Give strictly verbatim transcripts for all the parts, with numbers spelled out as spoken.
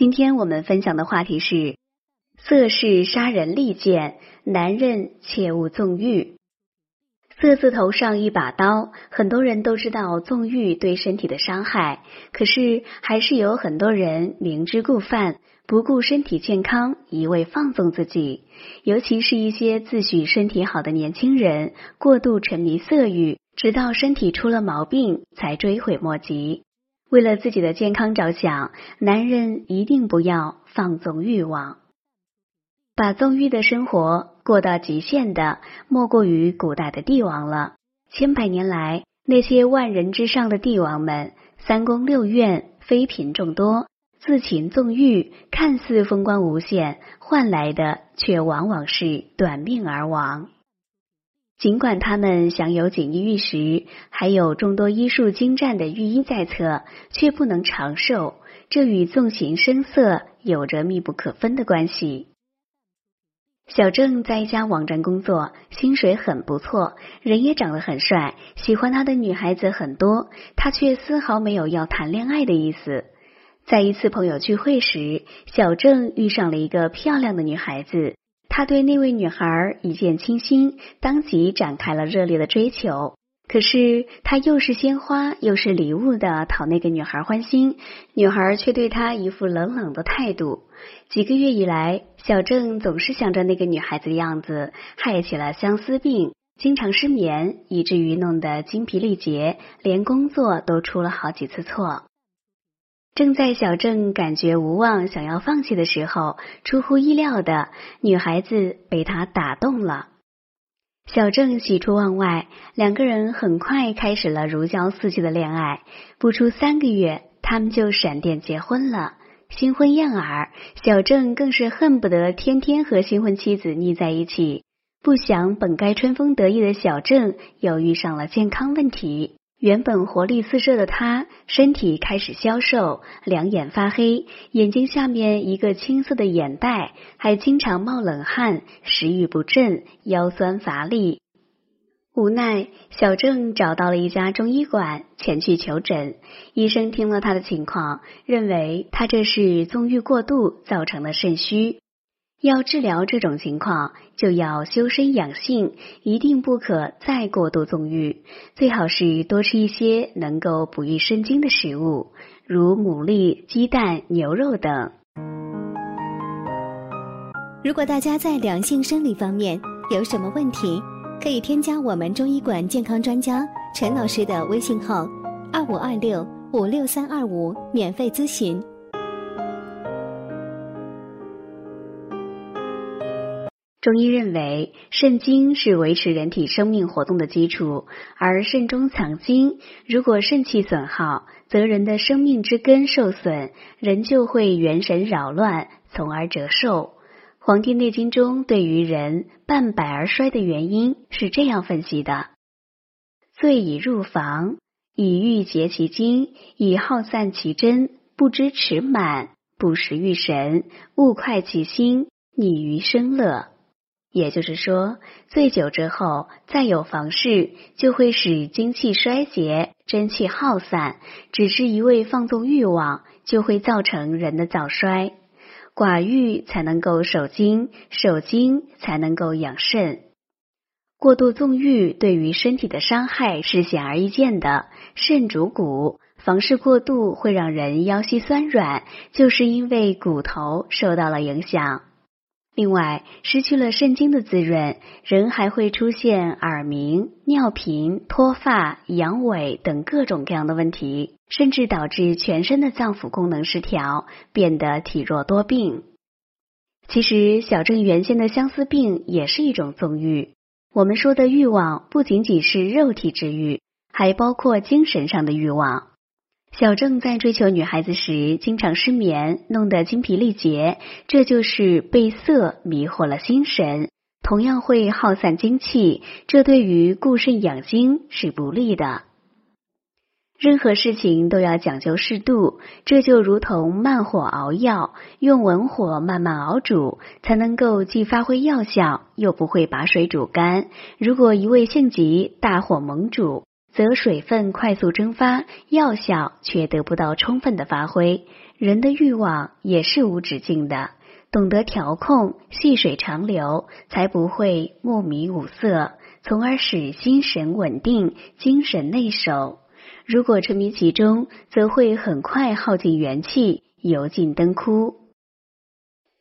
今天我们分享的话题是色是杀人利剑，男人切勿纵欲。色字头上一把刀，很多人都知道纵欲对身体的伤害，可是还是有很多人明知故犯，不顾身体健康，一味放纵自己。尤其是一些自诩身体好的年轻人，过度沉迷色欲，直到身体出了毛病才追悔莫及。为了自己的健康着想，男人一定不要放纵欲望。把纵欲的生活过到极限的，莫过于古代的帝王了。千百年来，那些万人之上的帝王们，三宫六院，妃嫔众多，自勤纵欲，看似风光无限，换来的却往往是短命而亡。尽管他们享有锦衣玉食，还有众多医术精湛的御医在侧，却不能长寿，这与纵情声色有着密不可分的关系。小郑在一家网站工作，薪水很不错，人也长得很帅，喜欢他的女孩子很多，他却丝毫没有要谈恋爱的意思。在一次朋友聚会时，小郑遇上了一个漂亮的女孩子，他对那位女孩一见倾心，当即展开了热烈的追求。可是他又是鲜花又是礼物的讨那个女孩欢心，女孩却对他一副冷冷的态度。几个月以来，小郑总是想着那个女孩子的样子，害起了相思病，经常失眠，以至于弄得精疲力竭，连工作都出了好几次错。正在小郑感觉无望，想要放弃的时候，出乎意料的，女孩子被他打动了。小郑喜出望外，两个人很快开始了如胶似漆的恋爱。不出三个月，他们就闪电结婚了，新婚燕尔。小郑更是恨不得天天和新婚妻子腻在一起。不想本该春风得意的小郑，又遇上了健康问题。原本活力四射的他，身体开始消瘦，两眼发黑，眼睛下面一个青色的眼袋，还经常冒冷汗，食欲不振，腰酸乏力。无奈，小郑找到了一家中医馆，前去求诊。医生听了他的情况，认为他这是纵欲过度造成的肾虚。要治疗这种情况，就要修身养性，一定不可再过度纵欲，最好是多吃一些能够补益肾精的食物，如牡蛎、鸡蛋、牛肉等。如果大家在两性生理方面有什么问题，可以添加我们中医馆健康专家陈老师的微信号二五二六五六三二五免费咨询。中医认为，肾精是维持人体生命活动的基础，而肾中藏精，如果肾气损耗，则人的生命之根受损，人就会元神扰乱，从而折寿。《黄帝内经》中对于人半百而衰的原因是这样分析的：醉以入房，以欲竭其精，以耗散其真，不知持满，不时欲神，勿快其心，溺于声乐。也就是说，醉酒之后再有房事，就会使精气衰竭，真气耗散，只是一味放纵欲望，就会造成人的早衰。寡欲才能够守精，守精才能够养肾。过度纵欲对于身体的伤害是显而易见的，肾主骨，房事过度会让人腰膝酸软，就是因为骨头受到了影响。另外，失去了肾精的滋润，人还会出现耳鸣、尿频、脱发、阳痿等各种各样的问题，甚至导致全身的脏腑功能失调，变得体弱多病。其实，小郑原先的相思病也是一种纵欲。我们说的欲望不仅仅是肉体之欲，还包括精神上的欲望。小郑在追求女孩子时，经常失眠，弄得精疲力竭，这就是被色迷惑了心神，同样会耗散精气，这对于固肾养精是不利的。任何事情都要讲究适度，这就如同慢火熬药，用文火慢慢熬煮，才能够既发挥药效，又不会把水煮干。如果一味性急，大火猛煮，则水分快速蒸发，药效却得不到充分的发挥，人的欲望也是无止境的，懂得调控，细水长流，才不会目迷五色，从而使心神稳定，精神内守。如果沉迷其中，则会很快耗尽元气，油尽灯枯。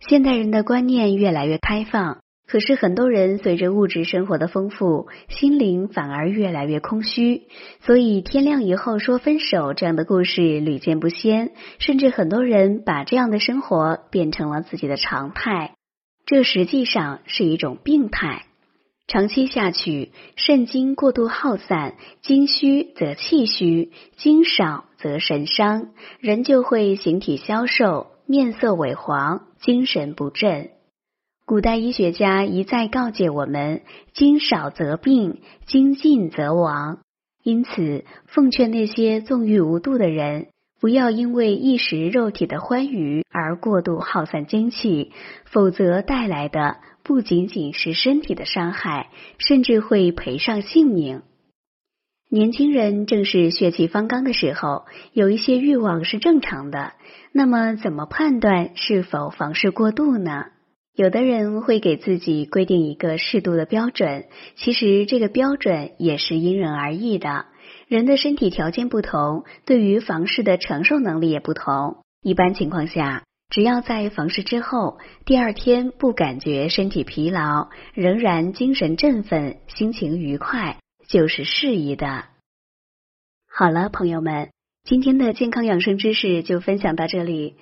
现代人的观念越来越开放，可是很多人随着物质生活的丰富，心灵反而越来越空虚，所以天亮以后说分手这样的故事屡见不鲜，甚至很多人把这样的生活变成了自己的常态，这实际上是一种病态。长期下去，肾精过度耗散，精虚则气虚，精少则神伤，人就会形体消瘦，面色萎黄，精神不振。古代医学家一再告诫我们，精少则病，精尽则亡。因此，奉劝那些纵欲无度的人，不要因为一时肉体的欢愉而过度耗散精气，否则带来的不仅仅是身体的伤害，甚至会赔上性命。年轻人正是血气方刚的时候，有一些欲望是正常的，那么怎么判断是否房事过度呢？有的人会给自己规定一个适度的标准，其实这个标准也是因人而异的。人的身体条件不同，对于房事的承受能力也不同。一般情况下，只要在房事之后，第二天不感觉身体疲劳，仍然精神振奋，心情愉快，就是适宜的。好了，朋友们，今天的健康养生知识就分享到这里。